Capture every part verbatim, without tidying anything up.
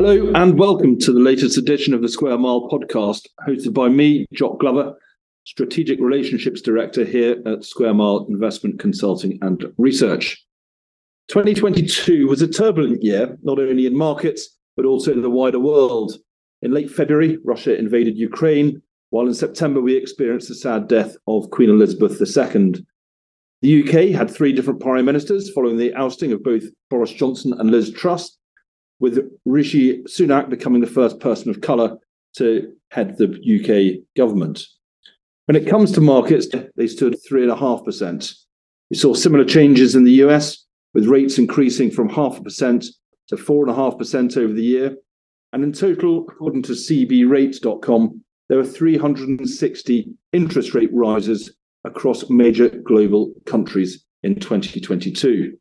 Hello and welcome to the latest edition of the Square Mile podcast, hosted by me, Jock Glover, Strategic Relationships Director here at Square Mile Investment Consulting and Research. twenty twenty-two was a turbulent year, not only in markets, but also in the wider world. In late February, Russia invaded Ukraine, while in September we experienced the sad death of Queen Elizabeth the Second. The U K had three different prime ministers following the ousting of both Boris Johnson and Liz Truss, with Rishi Sunak becoming the first person of colour to head the U K government. When it comes to markets, they stood three point five percent. We saw similar changes in the U S, with rates increasing from half a percent to four point five percent over the year. And in total, according to c b rates dot com, there were three hundred sixty interest rate rises across major global countries in twenty twenty-two.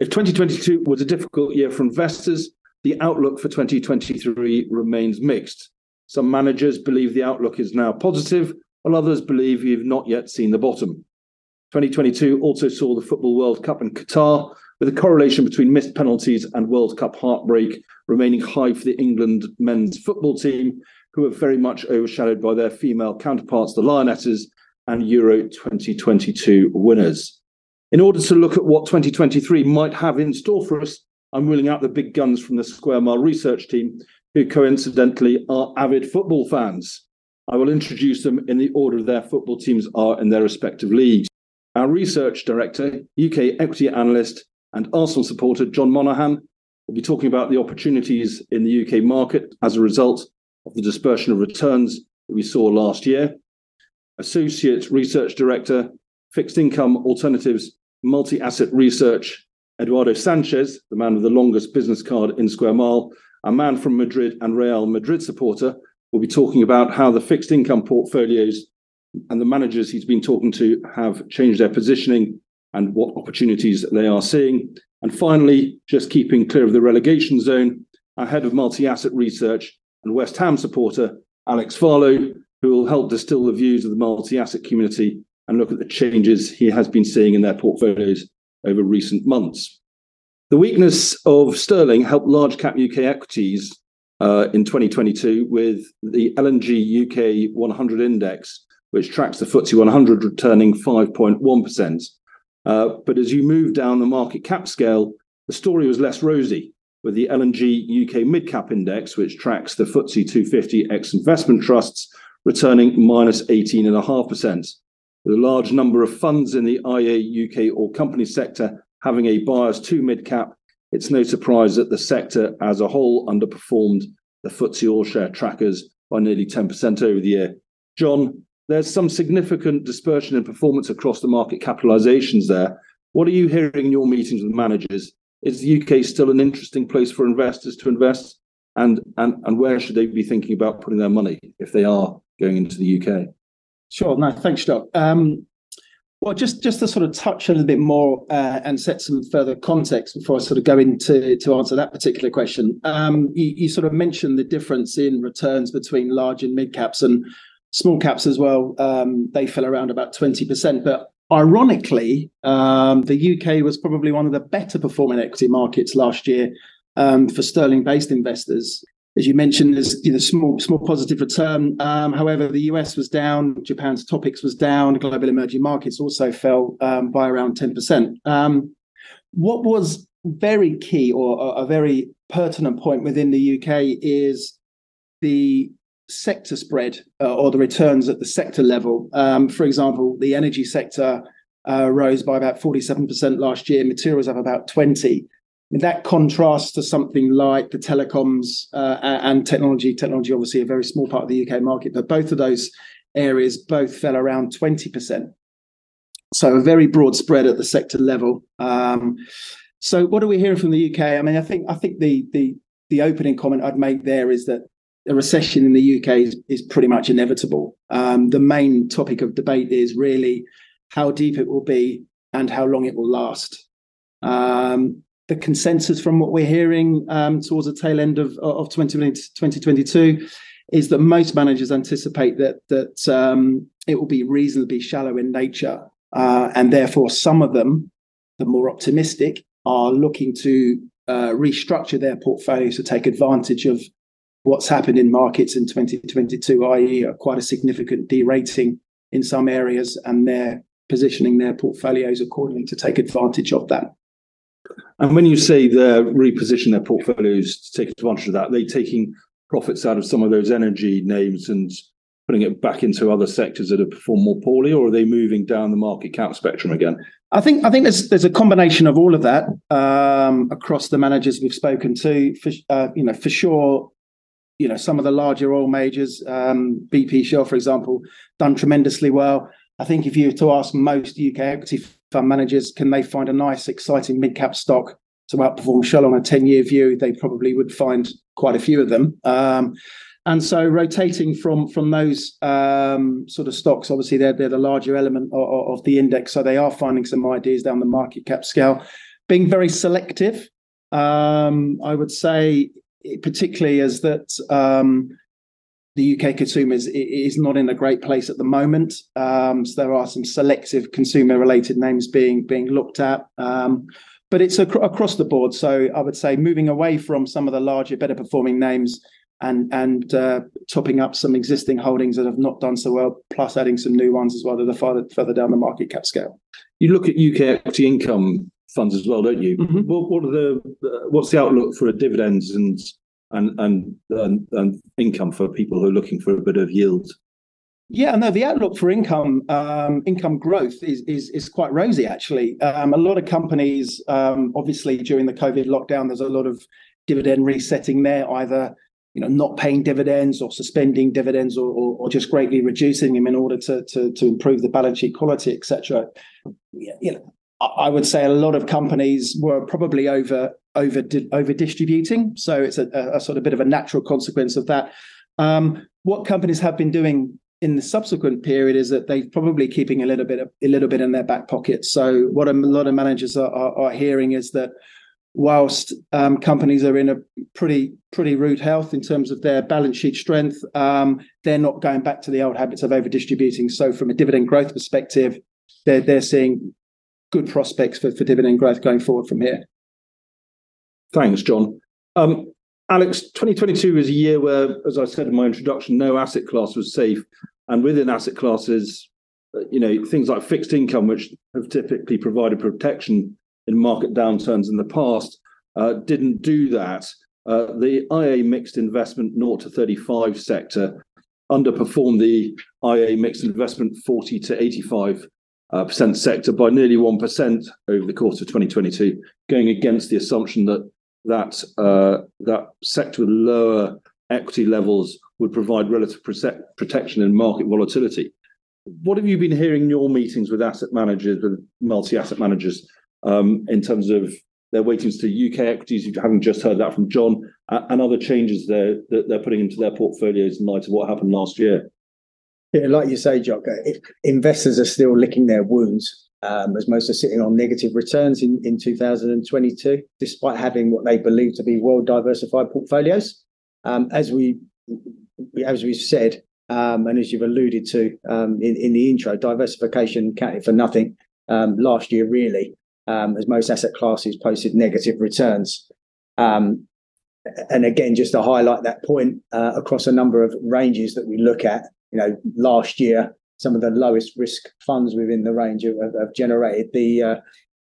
If twenty twenty-two was a difficult year for investors, the outlook for twenty twenty-three remains mixed. Some managers believe the outlook is now positive, while others believe you've not yet seen the bottom. twenty twenty-two also saw the Football World Cup in Qatar, with a correlation between missed penalties and World Cup heartbreak remaining high for the England men's football team, who are very much overshadowed by their female counterparts, the Lionesses, and Euro twenty twenty-two winners. In order to look at what twenty twenty-three might have in store for us, I'm wheeling out the big guns from the Square Mile research team, who coincidentally are avid football fans. I will introduce them in the order their football teams are in their respective leagues. Our research director, U K equity analyst and Arsenal supporter John Monaghan will be talking about the opportunities in the U K market as a result of the dispersion of returns that we saw last year. Associate research director, fixed income alternatives, multi-asset research, Eduardo Sanchez, the man with the longest business card in Square Mile, a man from Madrid and Real Madrid supporter, will be talking about how the fixed income portfolios and the managers he's been talking to have changed their positioning and what opportunities they are seeing. And finally, just keeping clear of the relegation zone, our head of multi-asset research and West Ham supporter, Alex Farlow, who will help distill the views of the multi-asset community and look at the changes he has been seeing in their portfolios over recent months. The weakness of sterling helped large cap U K equities uh, in twenty twenty-two with the L and G U K one hundred index, which tracks the F T S E one hundred, returning five point one percent. Uh, but as you move down the market cap scale, the story was less rosy, with the L and G U K mid cap index, which tracks the F T S E two fifty ex investment trusts, returning minus eighteen point five percent. With a large number of funds in the I A U K or company sector having a bias to mid-cap, it's no surprise that the sector as a whole underperformed the F T S E all share trackers by nearly ten percent over the year. John, there's some significant dispersion in performance across the market capitalizations there. What are you hearing in your meetings with managers? Is the U K still an interesting place for investors to invest? And, and, and where should they be thinking about putting their money if they are going into the U K? Sure. No, thanks, Doc. Um, well, just, just to sort of touch a little bit more uh, and set some further context before I sort of go into to answer that particular question. Um, you, you sort of mentioned the difference in returns between large and mid caps and small caps as well. Um, they fell around about twenty percent. But ironically, um, the U K was probably one of the better performing equity markets last year um, for sterling-based investors. As you mentioned, there's you know, small, small positive return. Um, however, the U S was down, Japan's Topix was down, global emerging markets also fell um, by around ten percent. Um, what was very key or a, a very pertinent point within the U K is the sector spread uh, or the returns at the sector level. Um, for example, the energy sector uh, rose by about forty-seven percent last year, materials up about twenty percent. That contrasts to something like the telecoms uh, and technology. Technology, obviously, a very small part of the U K market, but both of those areas both fell around twenty percent. So a very broad spread at the sector level. Um, so what are we hearing from the U K? I mean, I think I think the the the opening comment I'd make there is that a recession in the U K is, is pretty much inevitable. Um, the main topic of debate is really how deep it will be and how long it will last. Um, The consensus from what we're hearing um, towards the tail end of, of twenty twenty-two is that most managers anticipate that that um, it will be reasonably shallow in nature. Uh, and therefore, some of them, the more optimistic, are looking to uh, restructure their portfolios to take advantage of what's happened in markets in twenty twenty-two, that is quite a significant derating in some areas, and they're positioning their portfolios accordingly to take advantage of that. And when you say they're repositioning their portfolios to take advantage of that, they're taking profits out of some of those energy names and putting it back into other sectors that have performed more poorly, or are they moving down the market cap spectrum again? I think I think there's there's a combination of all of that um, across the managers we've spoken to. For, uh, you know, for sure, you know, some of the larger oil majors, um, B P, Shell, for example, done tremendously well. I think if you were to ask most U K equity fund managers, can they find a nice, exciting mid cap stock to outperform Shell on a ten year view, they probably would find quite a few of them. Um, And so rotating from from those um, sort of stocks, obviously they're, they're the larger element of, of the index. So they are finding some ideas down the market cap scale. Being very selective, um, I would say, particularly as that um, the U K consumer is, is not in a great place at the moment. Um, so there are some selective consumer-related names being, being looked at. Um, but it's ac- across the board. So I would say moving away from some of the larger, better-performing names, and and uh, topping up some existing holdings that have not done so well, plus adding some new ones as well that are farther, further down the market cap scale. You look at U K equity income funds as well, don't you? Mm-hmm. What, what are the uh, what's the outlook for dividends and and, and and and income for people who are looking for a bit of yield? Yeah, no, the outlook for income um, income growth is is is quite rosy actually. Um, a lot of companies, um, obviously during the COVID lockdown, there's a lot of dividend resetting there, either you know, not paying dividends or suspending dividends or, or, or just greatly reducing them in order to, to, to improve the balance sheet quality, et cetera. You know, I would say a lot of companies were probably over over over distributing. So it's a, a sort of bit of a natural consequence of that. Um, what companies have been doing in the subsequent period is that they're probably keeping a little bit of, a little bit in their back pocket. So what a lot of managers are, are, are hearing is that whilst um, companies are in a pretty pretty rude health in terms of their balance sheet strength, um, they're not going back to the old habits of over-distributing. So from a dividend growth perspective, they're, they're seeing good prospects for, for dividend growth going forward from here. Thanks, John. Um, Alex, twenty twenty-two is a year where, as I said in my introduction, no asset class was safe. And within asset classes, you know, things like fixed income, which have typically provided protection in market downturns in the past, uh, didn't do that. Uh, the I A mixed investment zero to thirty-five sector underperformed the I A mixed investment forty to eighty-five uh, percent sector by nearly one percent over the course of twenty twenty-two, going against the assumption that that, uh, that sector with lower equity levels would provide relative protection in market volatility. What have you been hearing in your meetings with asset managers, with multi-asset managers, Um, in terms of their weightings to U K equities? You haven't just heard that from John, uh, and other changes they're, that they're putting into their portfolios in light of what happened last year. Yeah, like you say, Jock, if investors are still licking their wounds, um, as most are sitting on negative returns in, in two thousand twenty-two, despite having what they believe to be well-diversified portfolios. Um, as, we, as we've said, um, and as you've alluded to um, in, in the intro, diversification counted for nothing um, last year, really. Um, as most asset classes posted negative returns. Um, and again, just to highlight that point, uh, across a number of ranges that we look at, you know, last year, some of the lowest risk funds within the range have, have generated the, uh,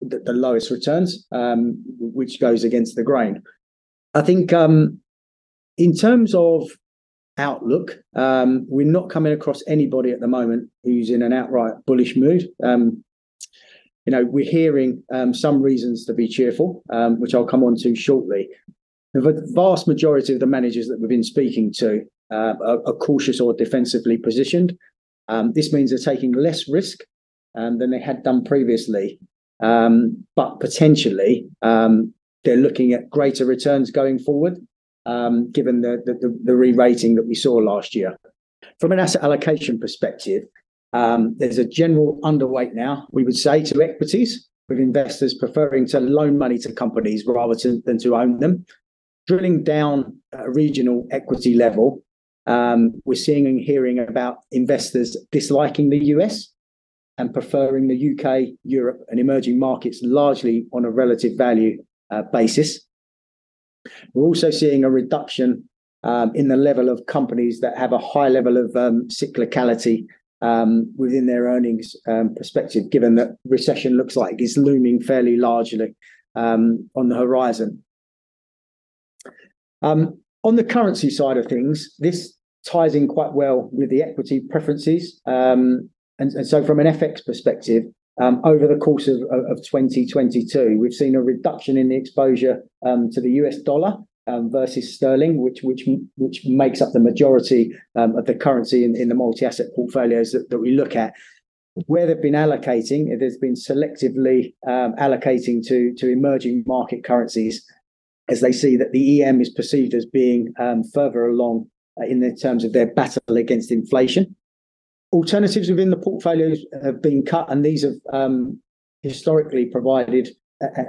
the the lowest returns, um, which goes against the grain. I think um, in terms of outlook, um, we're not coming across anybody at the moment who's in an outright bullish mood. Um You know, we're hearing um, some reasons to be cheerful, um, which I'll come on to shortly. The vast majority of the managers that we've been speaking to uh, are, are cautious or defensively positioned. Um, this means they're taking less risk um, than they had done previously, um, but potentially um, they're looking at greater returns going forward, um, given the, the, the re-rating that we saw last year. From an asset allocation perspective, Um, there's a general underweight now, we would say, to equities, with investors preferring to loan money to companies rather to, than to own them. Drilling down at a regional equity level, um, we're seeing and hearing about investors disliking the U S and preferring the U K, Europe and emerging markets largely on a relative value uh, basis We're also seeing a reduction um, in the level of companies that have a high level of um, cyclicality um, within their earnings um, perspective, given that recession looks like it's looming fairly largely um, on the horizon. Um, on the currency side of things, this ties in quite well with the equity preferences. Um, and, and so from an F X perspective, Um, over the course of, of twenty twenty-two, we've seen a reduction in the exposure um, to the U S dollar um, versus sterling, which which which makes up the majority um, of the currency in, in the multi-asset portfolios that, that we look at. Where they've been allocating, there's been selectively um, allocating to, to emerging market currencies, as they see that the E M is perceived as being um, further along uh, in the terms of their battle against inflation. Alternatives within the portfolios have been cut, and these have um, historically provided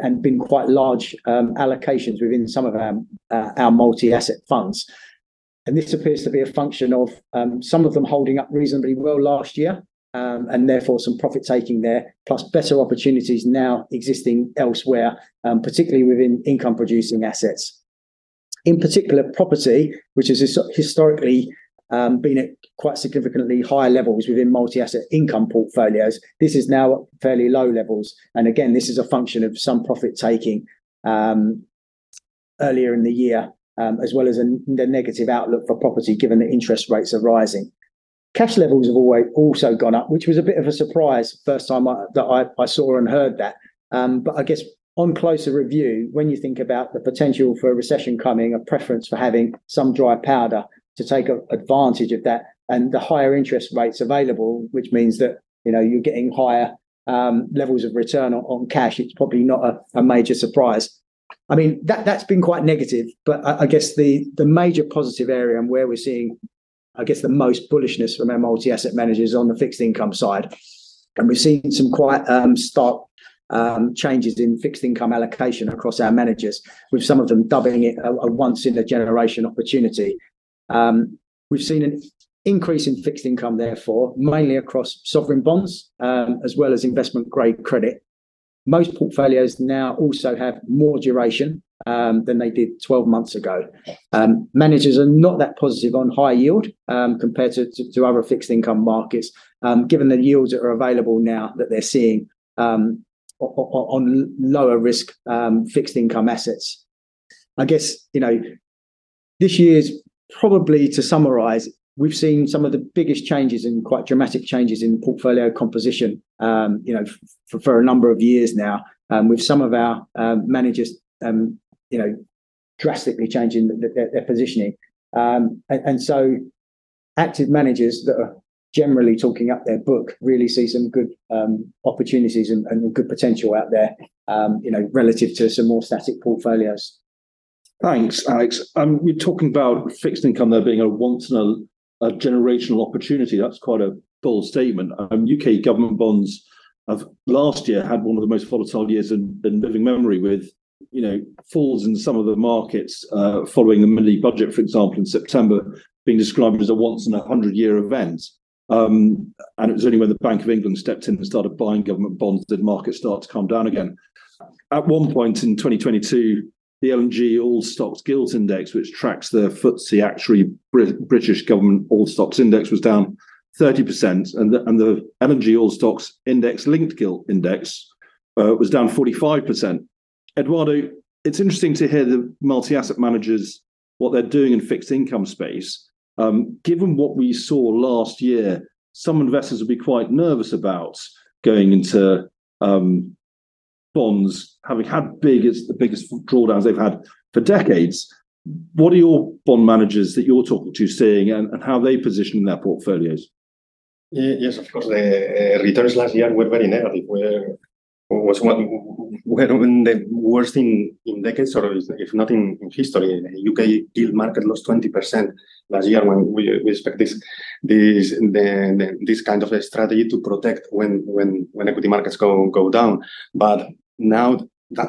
and been quite large um, allocations within some of our, uh, our multi-asset funds. And this appears to be a function of um, some of them holding up reasonably well last year, um, and therefore some profit taking there, plus better opportunities now existing elsewhere, um, particularly within income-producing assets. In particular, property, which has historically Um, been at quite significantly higher levels within multi-asset income portfolios. This is now at fairly low levels. And again, this is a function of some profit taking um, earlier in the year, um, as well as a, the negative outlook for property, given that interest rates are rising. Cash levels have always also gone up, which was a bit of a surprise first time I, that I, I saw and heard that. Um, but I guess on closer review, when you think about the potential for a recession coming, a preference for having some dry powder to take advantage of that, and the higher interest rates available, which means that you know you're getting higher um, levels of return on, on cash. It's probably not a, a major surprise. I mean, that that's been quite negative, but I, I guess the the major positive area and where we're seeing, I guess, the most bullishness from our multi-asset managers on the fixed income side, and we've seen some quite um, stark um, changes in fixed income allocation across our managers, with some of them dubbing it a, a once in a generation opportunity. Um, we've seen an increase in fixed income, therefore, mainly across sovereign bonds, um, as well as investment grade credit. Most portfolios now also have more duration um, than they did twelve months ago. Um, managers are not that positive on high yield um, compared to, to, to other fixed income markets, um, given the yields that are available now that they're seeing um, on, on lower risk um, fixed income assets. I guess, you know, this year's probably to summarise, we've seen some of the biggest changes and quite dramatic changes in portfolio composition, um, you know, for, for a number of years now, um, with some of our um, managers, um, you know, drastically changing their, their positioning. Um, and, and so active managers that are generally talking up their book really see some good um, opportunities and, and good potential out there, um, you know, relative to some more static portfolios. Thanks, Alex. Um, we're talking about fixed income there being a once in a, a generational opportunity. That's quite a bold statement. Um, U K government bonds have last year had one of the most volatile years in, in living memory, with you know falls in some of the markets uh, following the mini budget, for example, in September, being described as a once in a hundred year event. Um, and it was only when the Bank of England stepped in and started buying government bonds did markets start to calm down again. At one point in twenty twenty-two. The L and G All Stocks Gilt Index, which tracks the F T S E Actuary British Government All Stocks Index, was down thirty percent, and the, and the L and G All Stocks Index Linked Gilt Index uh, was down forty-five percent. Eduardo, it's interesting to hear the multi-asset managers, what they're doing in fixed income space. Um, given what we saw last year, some investors will be quite nervous about going into um bonds, having had big, the biggest drawdowns they've had for decades. What are your bond managers that you're talking to seeing, and, and how they position in their portfolios? Yes, of course. The returns last year were very negative. Were was one were the worst in, in decades, or if not in, in history. The U K gilt market lost twenty percent last year. When we, we expect this this the, the, this kind of a strategy to protect when when when equity markets go go down, but now that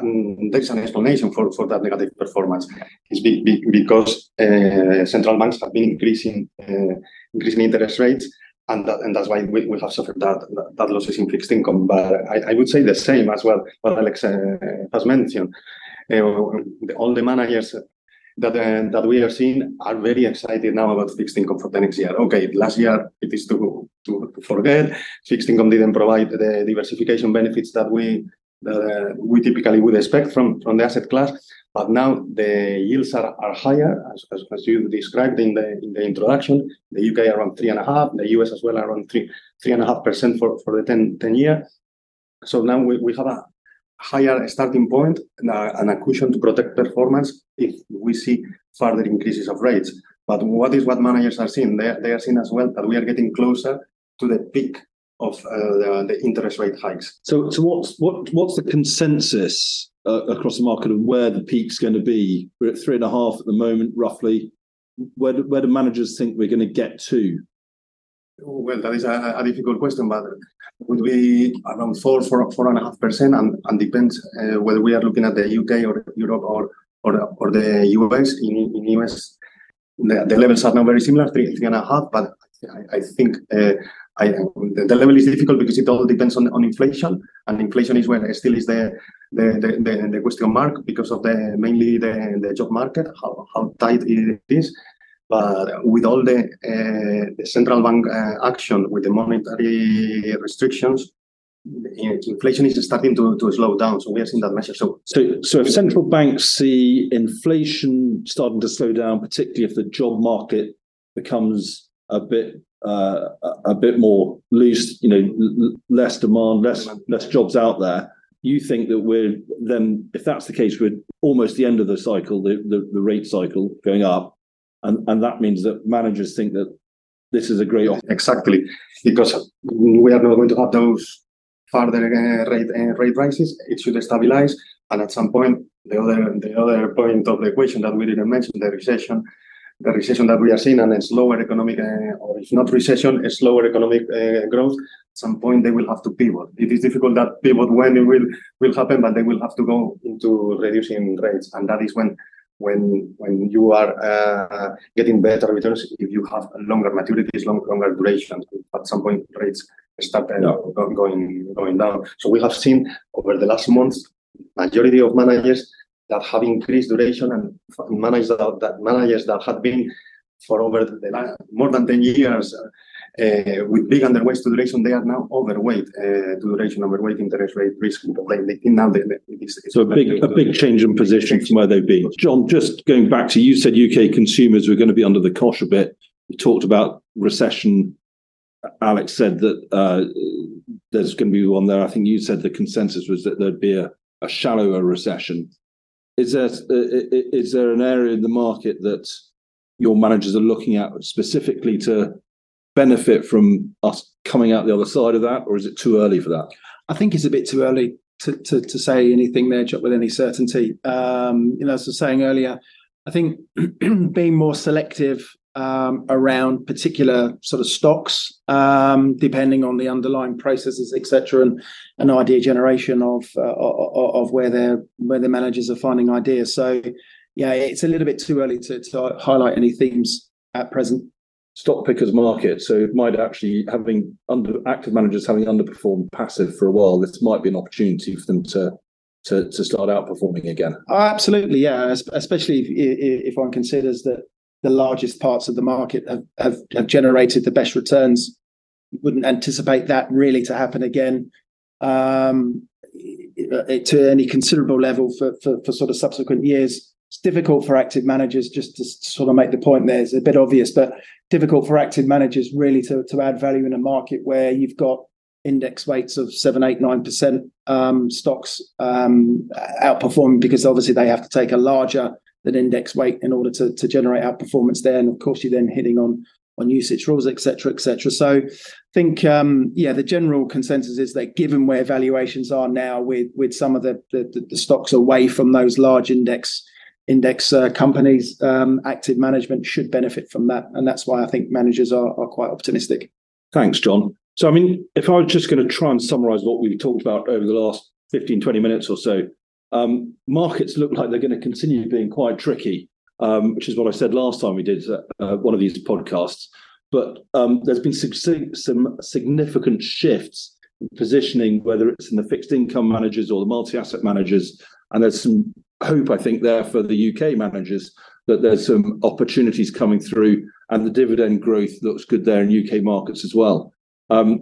there is an explanation for, for that negative performance. It's be, be, because uh, central banks have been increasing uh, increasing interest rates, and that, and that's why we, we have suffered that, that that losses in fixed income. But I, I would say the same as well. What Alex uh, has mentioned, uh, all the managers that uh, that we are seeing are very excited now about fixed income for the next year. Okay, last year it is to to, to forget. Fixed income didn't provide the diversification benefits that we that uh, we typically would expect from from the asset class. But now the yields are, are higher, as, as, as you described in the in the introduction. The U K around three and a half, the U S as well around three three and a half percent for for the ten, ten year. So now we, we have a higher starting point and a, and a cushion to protect performance if we see further increases of rates. But what is what managers are seeing? They, they are seeing as well that we are getting closer to the peak of uh, the, the interest rate hikes. So, so what's what what's the consensus uh, across the market of where the peak's going to be? We're at three and a half at the moment, roughly. Where do, where do managers think we're going to get to? Well, that is a, a difficult question, but it would be around four, four, four and a half percent, and, and depends uh, whether we are looking at the U K or Europe or or, or the U S. In in U S, the, the levels are not very similar, three three and a half. But I, I think uh, I, the, the level is difficult because it all depends on, on inflation, and inflation is where still is the the, the the the question mark because of the mainly the the job market, how how tight it is. But with all the, uh, the central bank uh, action, with the monetary restrictions, inflation is starting to, to slow down. So we are seeing that measure. So, so, so if central banks see inflation starting to slow down, particularly if the job market becomes a bit uh, a bit more loose, you know, less demand, less less jobs out there. You think that we're then, if that's the case, we're almost the end of the cycle, the the, the rate cycle going up. And, and that means that managers think that this is a great offer. Exactly, because we are not going to have those further uh, rate uh, rate rises. It should stabilize, and at some point, the other the other point of the equation that we didn't mention, the recession, the recession that we are seeing, and a slower economic, uh, or if not recession, a slower economic uh, growth. At some point, they will have to pivot. It is difficult that pivot when it will will happen, but they will have to go into reducing rates, and that is when. When when you are uh, getting better returns, if you have longer maturities, long, longer duration, at some point rates start uh, no. going going down. So we have seen over the last months, majority of managers that have increased duration and managers that, that managers that had been for over the last, more than ten years uh, with big underweights to duration, they are now overweight uh, to duration, overweight interest rate risk. They think now they, they, it's, so it's a big, a big change in position from where they've been. John, just going back to you said U K consumers were going to be under the cosh a bit. You talked about recession. Alex said that uh, there's going to be one there. I think you said the consensus was that there'd be a, a shallower recession. Is there is there an area in the market that your managers are looking at specifically to benefit from us coming out the other side of that, or is it too early for that? I think it's a bit too early to to, to say anything there, Jock, with any certainty. Um, you know, as I was saying earlier, I think being more selective um, around particular sort of stocks, um, depending on the underlying processes, et cetera, and an idea generation of uh, of where their where their managers are finding ideas. So. Yeah, it's a little bit too early to, to highlight any themes at present. Stock pickers market. So it might actually, having under active managers having underperformed passive for a while, this might be an opportunity for them to to, to start outperforming again. Oh, absolutely, yeah. Especially if, if one considers that the largest parts of the market have, have, have generated the best returns. You wouldn't anticipate that really to happen again. Um, to any considerable level for, for, for sort of subsequent years. It's difficult for active managers, just to sort of make the point there, it's a bit obvious, but difficult for active managers really to, to add value in a market where you've got index weights of seven, eight, nine percent um, stocks um, outperforming, because obviously they have to take a larger than index weight in order to, to generate outperformance there. And of course, you're then hitting on on usage rules, et cetera, et cetera. So I think, um, yeah, the general consensus is that given where valuations are now with, with some of the, the, the stocks away from those large index Index uh, companies, um, active management should benefit from that. And that's why I think managers are, are quite optimistic. Thanks, John. So, I mean, if I was just going to try and summarize what we've talked about over the last fifteen, twenty minutes or so, um, markets look like they're going to continue being quite tricky, um, which is what I said last time we did uh, one of these podcasts. But um, there's been some significant shifts in positioning, whether it's in the fixed income managers or the multi-asset managers. And there's some hope, I think, there for the U K managers that there's some opportunities coming through, and the dividend growth looks good there in U K markets as well. Um,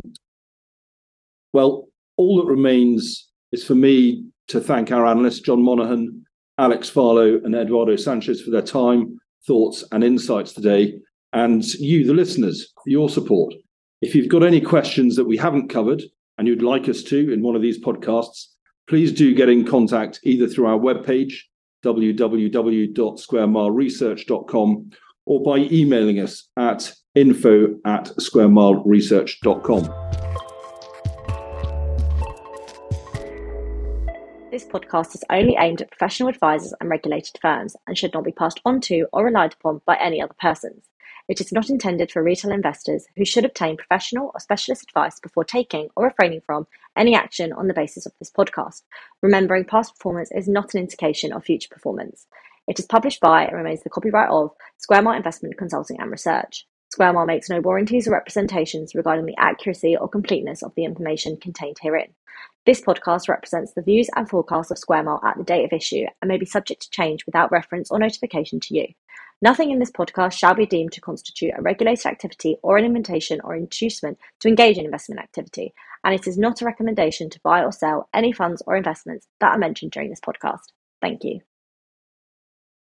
well, all that remains is for me to thank our analysts, John Monaghan, Alex Farlow and Eduardo Sanchez, for their time, thoughts and insights today. And you, the listeners, for your support. If you've got any questions that we haven't covered and you'd like us to in one of these podcasts, please do get in contact either through our webpage, w w w dot square mile research dot com, or by emailing us at info at square mile research dot com. This podcast is only aimed at professional advisors and regulated firms and should not be passed on to or relied upon by any other persons. It is not intended for retail investors who should obtain professional or specialist advice before taking or refraining from any action on the basis of this podcast. Remembering past performance is not an indication of future performance. It is published by and remains the copyright of Square Mile Investment Consulting and Research. Square Mile makes no warranties or representations regarding the accuracy or completeness of the information contained herein. This podcast represents the views and forecasts of Square Mile at the date of issue and may be subject to change without reference or notification to you. Nothing in this podcast shall be deemed to constitute a regulated activity or an invitation or inducement to engage in investment activity, and it is not a recommendation to buy or sell any funds or investments that are mentioned during this podcast. Thank you.